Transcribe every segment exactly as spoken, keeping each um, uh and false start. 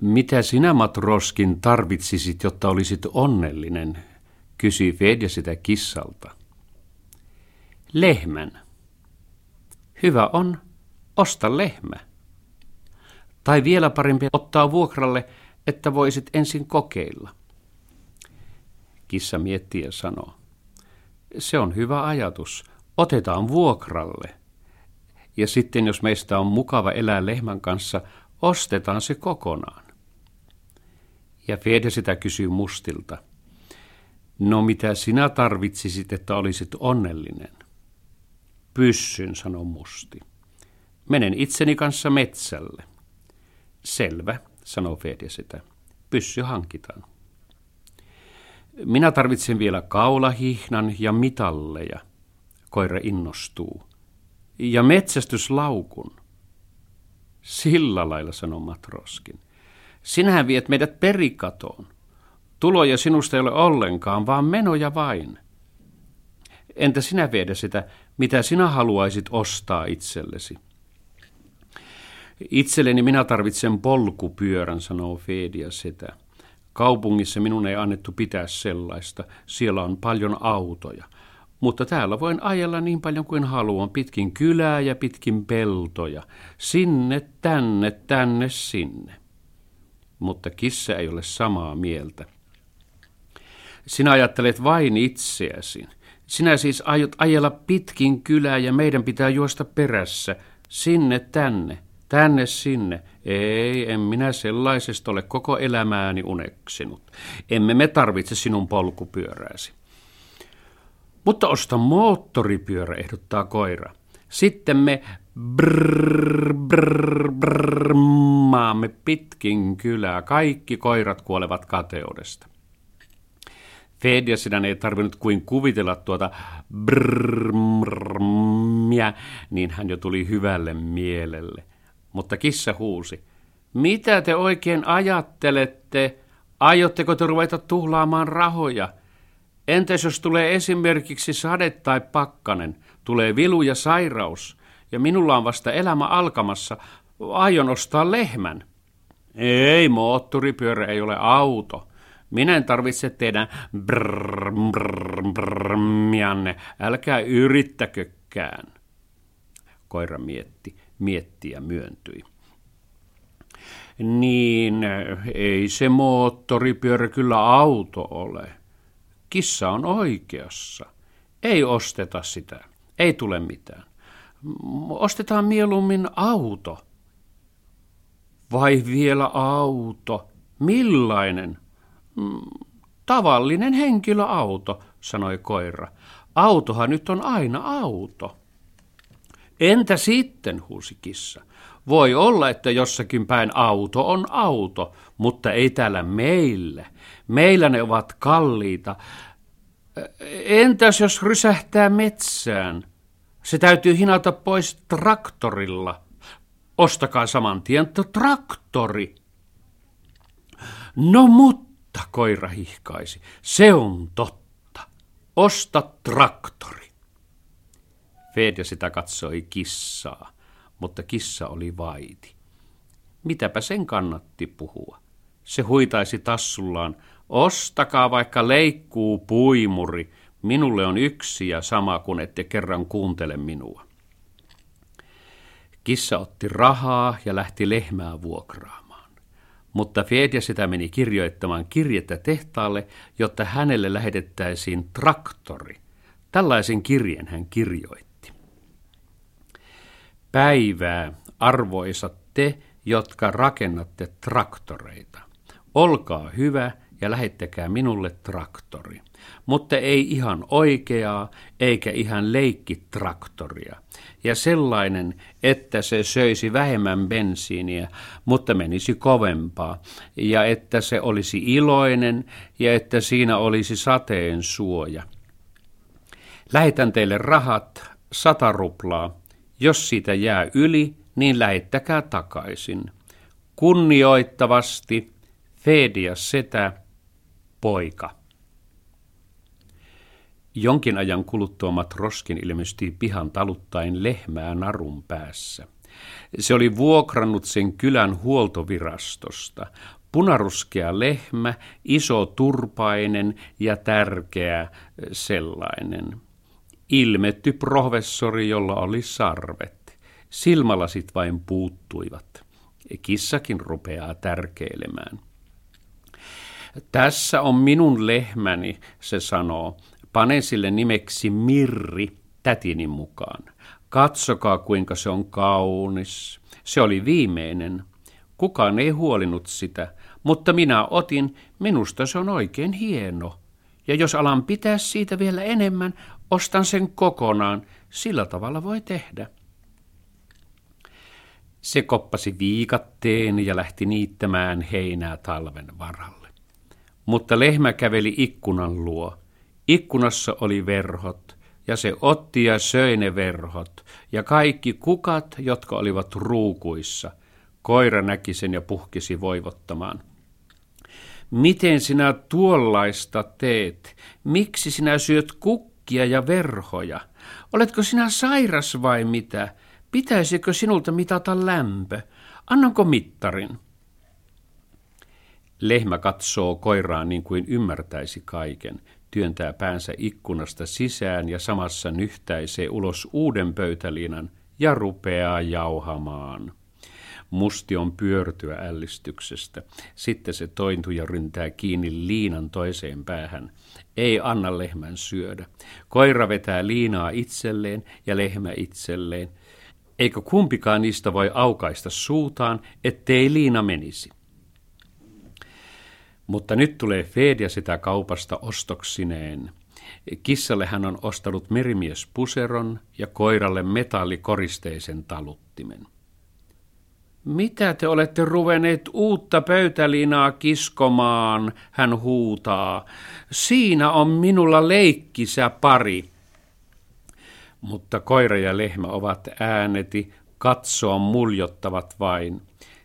Mitä sinä, Matroskin, tarvitsisit, jotta olisit onnellinen, kysyi Fedja-setä kissalta. Lehmän. Hyvä on, osta lehmä. Tai vielä parempi ottaa vuokralle, että voisit ensin kokeilla. Kissa miettii ja sanoo, se on hyvä ajatus, otetaan vuokralle. Ja sitten jos meistä on mukava elää lehmän kanssa, ostetaan se kokonaan. Ja Fedja-setä kysyy Mustilta, no mitä sinä tarvitsisit, että olisit onnellinen? Pyssyn, sanoi Musti. Menen itseni kanssa metsälle. Selvä, sanoi Fedja-setä. Pyssy hankitaan. Minä tarvitsen vielä kaulahihnan ja mitalleja. Koira innostuu. Ja metsästyslaukun. Sillä lailla, sanoi Matroskin. Sinähän viet meidät perikatoon. Tuloja sinusta ei ole ollenkaan, vaan menoja vain. Entä sinä, Fedja-setä, mitä sinä haluaisit ostaa itsellesi? Itselleni minä tarvitsen polkupyörän, sanoo Fedja-setä. Kaupungissa minun ei annettu pitää sellaista, siellä on paljon autoja. Mutta täällä voin ajella niin paljon kuin haluan, pitkin kylää ja pitkin peltoja, sinne, tänne, tänne, sinne. Mutta kissa ei ole samaa mieltä. Sinä ajattelet vain itseäsi. Sinä siis aiot ajella pitkin kylää ja meidän pitää juosta perässä, sinne, tänne, tänne, sinne. Ei, en minä sellaisesta ole koko elämääni uneksinut. Emme me tarvitse sinun polkupyörääsi. Mutta osta moottoripyörä, ehdottaa koira. Sitten me brrr, brrr, brrr, maamme pitkin kylää. Kaikki koirat kuolevat kateudesta. Fedja-sedän ei tarvinnut kuin kuvitella tuota brrrmia, niin hän jo tuli hyvälle mielelle. Mutta kissa huusi, mitä te oikein ajattelette? Aiotteko te ruveta tuhlaamaan rahoja? Entäs jos tulee esimerkiksi sade tai pakkanen, tulee vilu ja sairaus, ja minulla on vasta elämä alkamassa, aion ostaa lehmän. Ei, moottoripyörä ei ole auto. Minä en tarvitse teidän brrrr, brrrr, brrrmianne, älkää yrittäkökään. Koira mietti, mietti ja myöntyi. Niin, ei se moottoripyörä kyllä auto ole. Kissa on oikeassa. Ei osteta sitä. Ei tule mitään. Ostetaan mieluummin auto. Vai vielä auto? Millainen? Tavallinen henkilöauto, sanoi koira. Autohan nyt on aina auto. Entä sitten, huusi kissa. Voi olla, että jossakin päin auto on auto, mutta ei täällä meillä. Meillä ne ovat kalliita. Entäs jos rysähtää metsään? Se täytyy hinata pois traktorilla. Ostakaa saman tien traktori. No mutta, koira hihkaisi, se on totta. Osta traktori. Fedja-setä katsoi kissaa, mutta kissa oli vaiti. Mitäpä sen kannatti puhua? Se huitaisi tassullaan, ostakaa vaikka leikkuu puimuri, minulle on yksi ja sama kun ette kerran kuuntele minua. Kissa otti rahaa ja lähti lehmää vuokraamaan, mutta Fedja-setä meni kirjoittamaan kirjettä tehtaalle, jotta hänelle lähetettäisiin traktori. Tällaisen kirjeen hän kirjoitti. Päivää, arvoisat te, jotka rakennatte traktoreita. Olkaa hyvä ja lähettäkää minulle traktori, mutta ei ihan oikeaa eikä ihan leikkitraktoria. Ja sellainen, että se söisi vähemmän bensiiniä, mutta menisi kovempaa, ja että se olisi iloinen ja että siinä olisi sateen suoja. Lähetän teille rahat, sata ruplaa. Jos siitä jää yli, niin lähettäkää takaisin. Kunnioittavasti, Fedja-setä, poika. Jonkin ajan kuluttua Matroskin ilmestyi pihan taluttaen lehmää narun päässä. Se oli vuokrannut sen kylän huoltovirastosta. Punaruskea lehmä, iso turpainen ja tärkeä sellainen. Ilmetty professori, jolla oli sarvet. Silmälasit vain puuttuivat. Kissakin rupeaa tärkeilemään. Tässä on minun lehmäni, se sanoo. Pane sille nimeksi Mirri tätini mukaan. Katsokaa, kuinka se on kaunis. Se oli viimeinen. Kukaan ei huolinut sitä, mutta minä otin. Minusta se on oikein hieno. Ja jos alan pitää siitä vielä enemmän, ostan sen kokonaan. Sillä tavalla voi tehdä. Se koppasi viikatteen ja lähti niittämään heinää talven varalle. Mutta lehmä käveli ikkunan luo. Ikkunassa oli verhot, ja se otti ja söi ne verhot, ja kaikki kukat, jotka olivat ruukuissa. Koira näki sen ja puhkesi voivottamaan. Miten sinä tuollaista teet? Miksi sinä syöt kukkia ja verhoja? Oletko sinä sairas vai mitä? Pitäisikö sinulta mitata lämpö? Annanko mittarin? Lehmä katsoo koiraa niin kuin ymmärtäisi kaiken, työntää päänsä ikkunasta sisään ja samassa nyhtäisee ulos uuden pöytäliinan ja rupeaa jauhamaan. Musti on pyörtyä ällistyksestä. Sitten se tointuu ja ryntää kiinni liinan toiseen päähän. Ei anna lehmän syödä. Koira vetää liinaa itselleen ja lehmä itselleen. Eikö kumpikaan niistä voi aukaista suutaan, ettei liina menisi? Mutta nyt tulee Fedja-setä kaupasta ostoksineen. Kissalle hän on ostanut merimiespuseron ja koiralle metallikoristeisen taluttimen. Mitä te olette ruvenneet uutta pöytäliinaa kiskomaan, hän huutaa. Siinä on minulla leikkisä pari. Mutta koira ja lehmä ovat ääneti, katsoa muljottavat vain.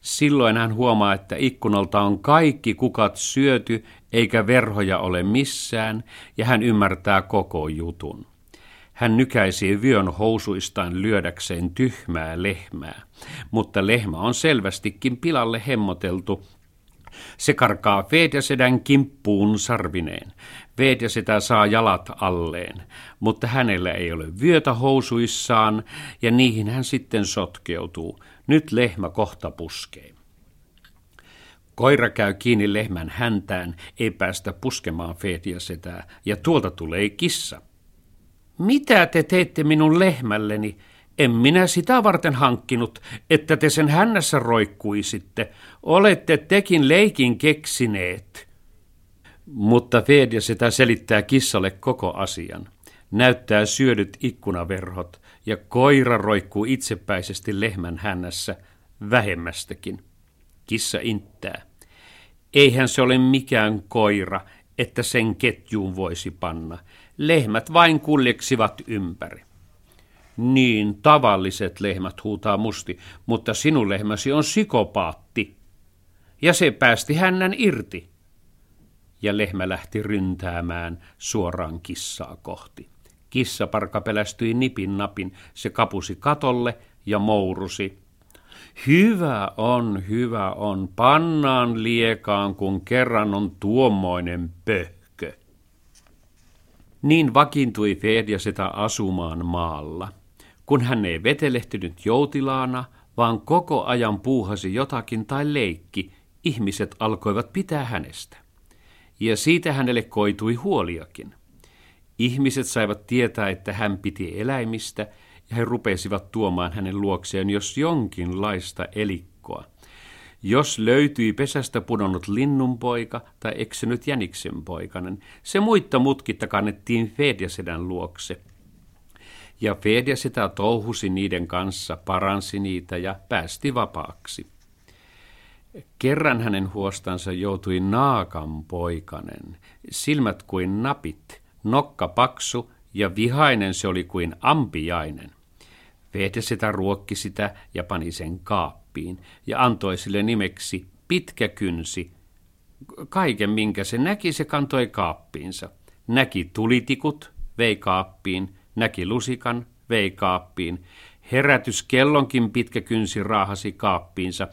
Silloin hän huomaa, että ikkunalta on kaikki kukat syöty, eikä verhoja ole missään, ja hän ymmärtää koko jutun. Hän nykäisi vyön housuistaan lyödäkseen tyhmää lehmää, mutta lehmä on selvästikin pilalle hemmoteltu. Se karkaa Fedja-sedän kimppuun sarvineen. Fedja-setä saa jalat alleen, mutta hänellä ei ole vyötä housuissaan, ja niihin hän sitten sotkeutuu. Nyt lehmä kohta puskee. Koira käy kiinni lehmän häntään, ei päästä puskemaan Fedja-setää, ja tuolta tulee kissa. Mitä te teitte minun lehmälleni? En minä sitä varten hankkinut, että te sen hännässä roikkuisitte. Olette tekin leikin keksineet. Mutta Fedja-setä selittää kissalle koko asian. Näyttää syödyt ikkunaverhot ja koira roikkuu itsepäisesti lehmän hännässä vähemmästäkin. Kissa inttää. Eihän se ole mikään koira, että sen ketjuun voisi panna. Lehmät vain kuljeksivat ympäri. Niin, tavalliset lehmät, huutaa Musti, mutta sinun lehmäsi on sikopaatti. Ja se päästi hännän irti. Ja lehmä lähti ryntäämään suoraan kissaa kohti. Kissaparka pelästyi nipin napin, se kapusi katolle ja mourusi. Hyvä on, hyvä on, pannaan liekaan, kun kerran on tuommoinen pöhkö. Niin vakiintui Fedja-setä asumaan maalla. Kun hän ei vetelehtynyt joutilaana, vaan koko ajan puuhasi jotakin tai leikki, ihmiset alkoivat pitää hänestä. Ja siitä hänelle koitui huoliakin. Ihmiset saivat tietää, että hän piti eläimistä, ja he rupesivat tuomaan hänen luokseen jos jonkinlaista elikkoa. Jos löytyi pesästä pudonnut linnunpoika tai eksynyt jäniksenpoikanen, se muitta mutkitta kannettiin Fedja-sedän luokse. Ja Fedja-setä touhusi niiden kanssa, paransi niitä ja päästi vapaaksi. Kerran hänen huostansa joutui naakanpoikanen, silmät kuin napit, nokka paksu ja vihainen se oli kuin ampiainen. Fedja-setä ruokki sitä ja pani sen kaappiin ja antoi sille nimeksi pitkä kynsi. Kaiken minkä se näki, se kantoi kaappiinsa. Näki tulitikut, vei kaappiin, näki lusikan, vei kaappiin. Herätyskellonkin pitkä kynsi raahasi kaappiinsa,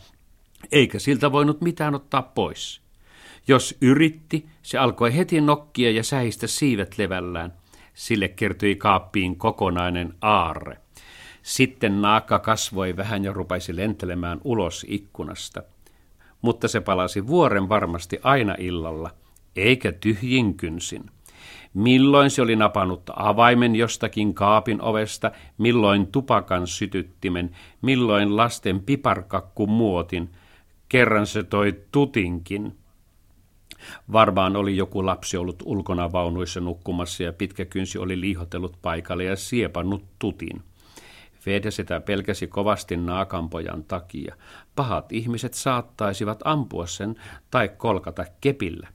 eikä siltä voinut mitään ottaa pois. Jos yritti, se alkoi heti nokkia ja sähistä siivet levällään. Sille kertyi kaappiin kokonainen aarre. Sitten naakka kasvoi vähän ja rupesi lentelemään ulos ikkunasta. Mutta se palasi vuoren varmasti aina illalla, eikä tyhjin kynsin. Milloin se oli napannut avaimen jostakin kaapin ovesta, milloin tupakan sytyttimen, milloin lasten piparkakkumuotin. Kerran se toi tutinkin. Varmaan oli joku lapsi ollut ulkona vaunuissa nukkumassa ja pitkä kynsi oli liihotellut paikalle ja siepannut tutin. Fedja-setä pelkäsi kovasti naakanpojan takia. Pahat ihmiset saattaisivat ampua sen tai kolkata kepillä.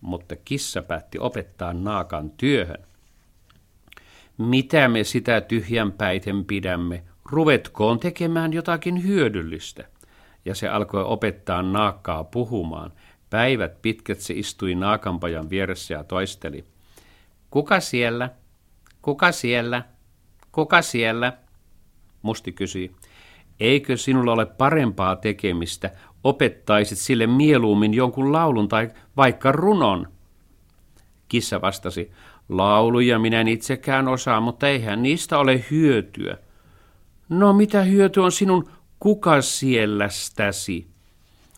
Mutta kissa päätti opettaa naakan työhön. Mitä me sitä tyhjänpäiten pidämme? Ruvetkoon tekemään jotakin hyödyllistä. Ja se alkoi opettaa naakkaa puhumaan. Päivät pitkät se istui naakanpojan vieressä ja toisteli. Kuka siellä? Kuka siellä? Kuka siellä? Musti kysyi. Eikö sinulla ole parempaa tekemistä? Opettaisit sille mieluummin jonkun laulun tai vaikka runon. Kissa vastasi. Lauluja minä en itsekään osaa, mutta eihän niistä ole hyötyä. No mitä hyötyä on sinun kuka siellästäsi?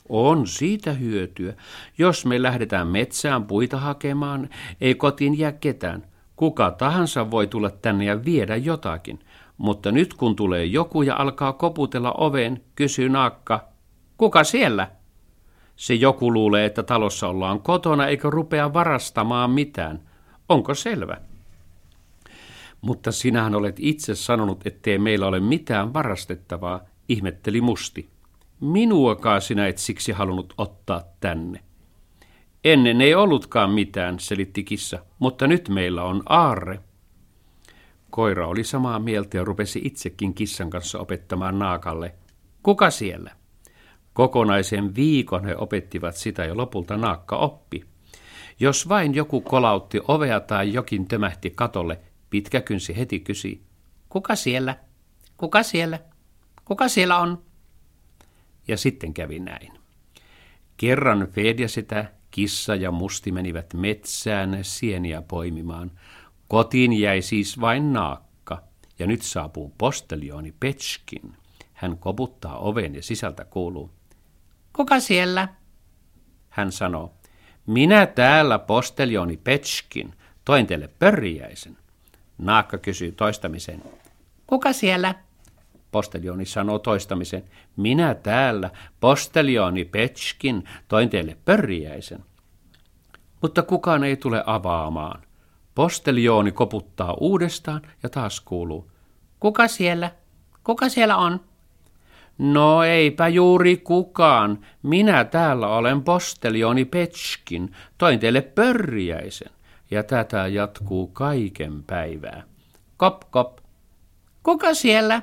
On siitä hyötyä. Jos me lähdetään metsään puita hakemaan, ei kotiin jää ketään. Kuka tahansa voi tulla tänne ja viedä jotakin. Mutta nyt kun tulee joku ja alkaa koputella oveen, kysyy naakka, kuka siellä? Se joku luulee, että talossa ollaan kotona eikä rupea varastamaan mitään. Onko selvä? Mutta sinähän olet itse sanonut, ettei meillä ole mitään varastettavaa, ihmetteli Musti. Minuakaan sinä et siksi halunnut ottaa tänne. Ennen ei ollutkaan mitään, selitti kissa, mutta nyt meillä on aarre. Koira oli samaa mieltä ja rupesi itsekin kissan kanssa opettamaan naakalle. Kuka siellä? Kokonaisen viikon he opettivat sitä ja lopulta naakka oppi. Jos vain joku kolautti ovea tai jokin tömähti katolle, pitkä kynsi heti kysyi. Kuka siellä? Kuka siellä? Kuka siellä on? Ja sitten kävi näin. Kerran Fedja-setä, kissa ja Musti menivät metsään sieniä poimimaan. Kotiin jäi siis vain naakka, ja nyt saapuu postelioni Petškin. Hän koputtaa oven ja sisältä kuuluu. Kuka siellä? Hän sanoo. Minä täällä postelioni Petškin. Toin teille pörriäisen. Naakka kysyy toistamiseen. Kuka siellä? Postelioni sanoo toistamisen. Minä täällä, postelioni Petškin, toin teille pörriäisen. Mutta kukaan ei tule avaamaan. Postelioni koputtaa uudestaan ja taas kuuluu. Kuka siellä? Kuka siellä on? No eipä juuri kukaan. Minä täällä olen postelioni Petškin, toin teille pörriäisen. Ja tätä jatkuu kaiken päivää. Kop, kop. Kuka siellä?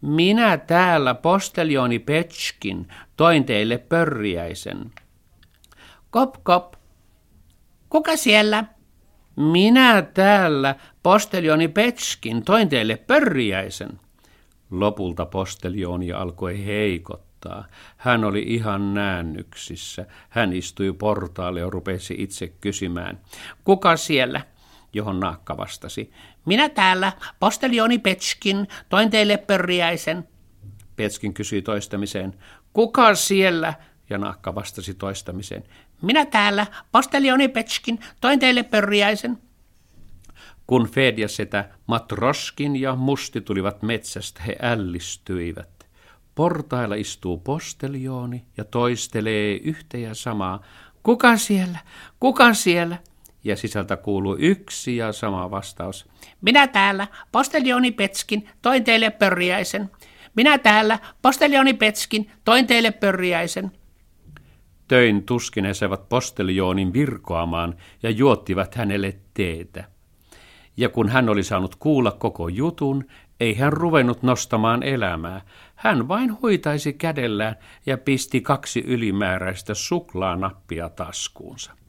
Minä täällä, postelioni Petškin, toin teille pörriäisen. Kop, kop. Kuka siellä? Minä täällä, postelioni Petškin, toin teille pörriäisen. Lopulta postelioni alkoi heikottaa. Hän oli ihan näännyksissä. Hän istui portaalle ja rupesi itse kysymään. Kuka siellä? Johon naakka vastasi. Minä täällä, postelioni Petškin, toin teille pörriäisen. Petškin kysyi toistamiseen. Kuka siellä? Ja naakka vastasi toistamiseen. Minä täällä, postelioni Petškin, toin teille pörriäisen. Kun Fedja-setä, Matroskin ja Musti tulivat metsästä, he ällistyivät. Portailla istuu postelioni ja toistelee yhtä ja samaa. Kuka siellä? Kuka siellä? Ja sisältä kuuluu yksi ja sama vastaus. Minä täällä, postelioni Petškin, toin teille pörriäisen. Minä täällä, postelioni Petškin, toin teille pörriäisen. Töin tuskin he saivat postelionin virkoamaan ja juottivat hänelle teetä. Ja kun hän oli saanut kuulla koko jutun, ei hän ruvennut nostamaan elämää. Hän vain hoitaisi kädellään ja pisti kaksi ylimääräistä suklaanappia taskuunsa.